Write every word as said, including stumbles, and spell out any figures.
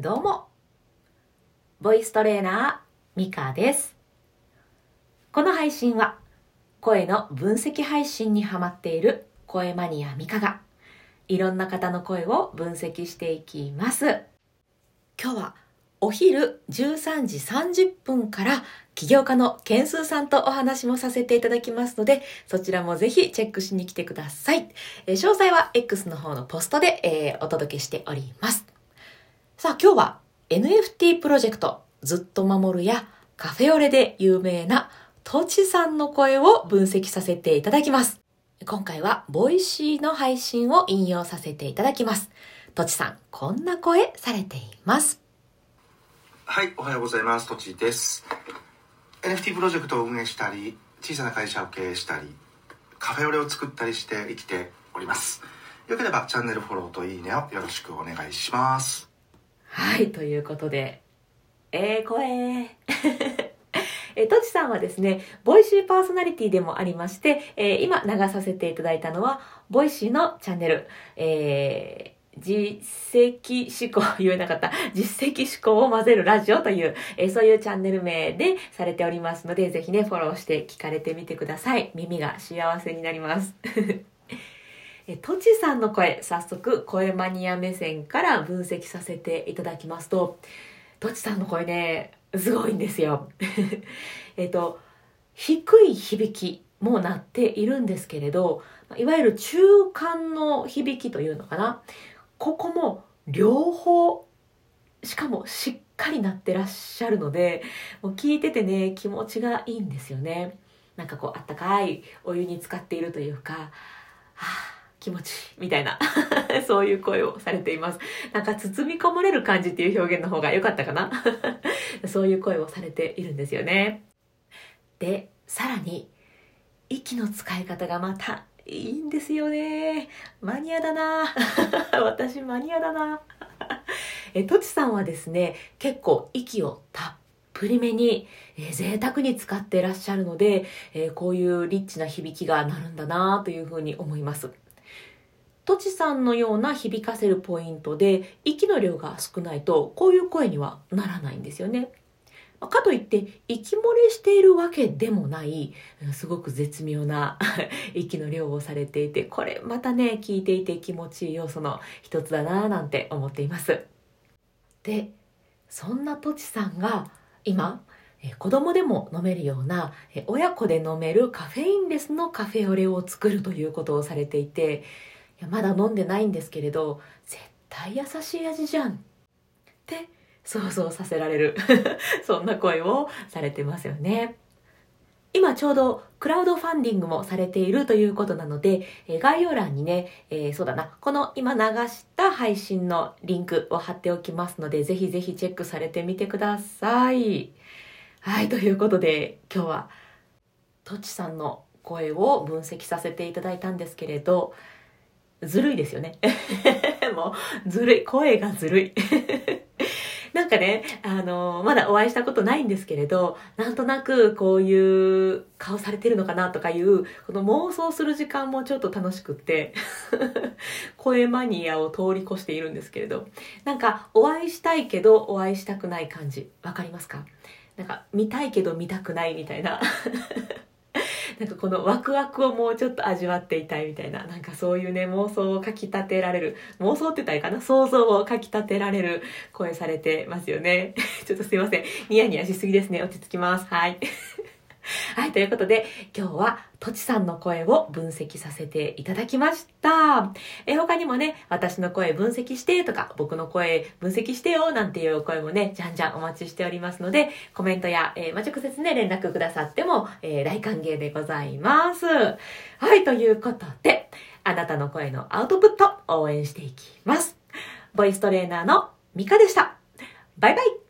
どうも、ボイストレーナーミカです。この配信は声の分析配信にハマっている声マニアミカがいろんな方の声を分析していきます。今日はお昼じゅうさんじさんじゅっぷんから起業家のケンスーさんとお話もさせていただきますので、そちらもぜひチェックしに来てください。えー、詳細は エックス の方のポストで、えー、お届けしております。さあ、今日は エヌエフティー プロジェクトずっと守るやカフェオレで有名なとちさんの声を分析させていただきます。今回はボイシーの配信を引用させていただきます。とちさん、こんな声されています。はい、おはようございます。とちです。 エヌエフティー プロジェクトを運営したり、小さな会社を経営したり、カフェオレを作ったりして生きております。よければチャンネルフォローといいねをよろしくお願いします。はい、ということで、ええー、声えとちさんはですね、ボイシーパーソナリティでもありまして、えー、今流させていただいたのはボイシーのチャンネル、えー実績思考、言えなかった。実績思考を混ぜるラジオという、えそういうチャンネル名でされておりますので、ぜひね、フォローして聞かれてみてください。耳が幸せになります。えとちさんの声、早速、声マニア目線から分析させていただきますと、とちさんの声ね、すごいんですよ。えっと、低い響きもなっているんですけれど、いわゆる中間の響きというのかな。ここも両方、しかもしっかりなってらっしゃるので、もう聞いててね、気持ちがいいんですよね。なんかこう、あったかいお湯に浸かっているというか、はあ、気持ちいいみたいなそういう声をされています。なんか包み込まれる感じっていう表現の方が良かったかなそういう声をされているんですよね。で、さらに息の使い方がまたいいんですよね。マニアだな私マニアだなえとちさんはですね、結構息をたっぷりめに、えー、贅沢に使っていらっしゃるので、えー、こういうリッチな響きがなるんだなというふうに思います。とちさんのような響かせるポイントで息の量が少ないと、こういう声にはならないんですよね。かといって息漏れしているわけでもない、すごく絶妙な息の量をされていて、これまたね、聞いていて気持ちいい要素の一つだななんて思っています。で、そんなとちさんが今子供でも飲めるような親子で飲めるカフェインレスのカフェオレを作るということをされていて、いやまだ飲んでないんですけれど、絶対優しい味じゃんって想像させられるそんな声をされてますよね。今ちょうどクラウドファンディングもされているということなので、概要欄にね、えー、そうだな、この今流した配信のリンクを貼っておきますので、ぜひぜひチェックされてみてください。はい、ということで今日はとちさんの声を分析させていただいたんですけれど、ずるいですよねもうずるい、声がずるいなんかね、あのー、まだお会いしたことないんですけれど、なんとなくこういう顔されてるのかなとかいう、この妄想する時間もちょっと楽しくって、声マニアを通り越しているんですけれど、なんかお会いしたいけどお会いしたくない感じ、わかりますか？なんか見たいけど見たくないみたいな。なんかこのワクワクをもうちょっと味わっていたいみたいな、なんかそういうね、妄想をかき立てられる、妄想って言ったらいいかな、想像をかき立てられる声されてますよねちょっとすいません、ニヤニヤしすぎですね。落ち着きます。はいはい、ということで今日はとちさんの声を分析させていただきました。え他にもね、私の声分析してとか、僕の声分析してよなんていう声もね、じゃんじゃんお待ちしておりますので、コメントや、えーまあ、直接ね連絡くださっても、えー、大歓迎でございます。はい、ということで、あなたの声のアウトプット応援していきます。ボイストレーナーのミカでした。バイバイ。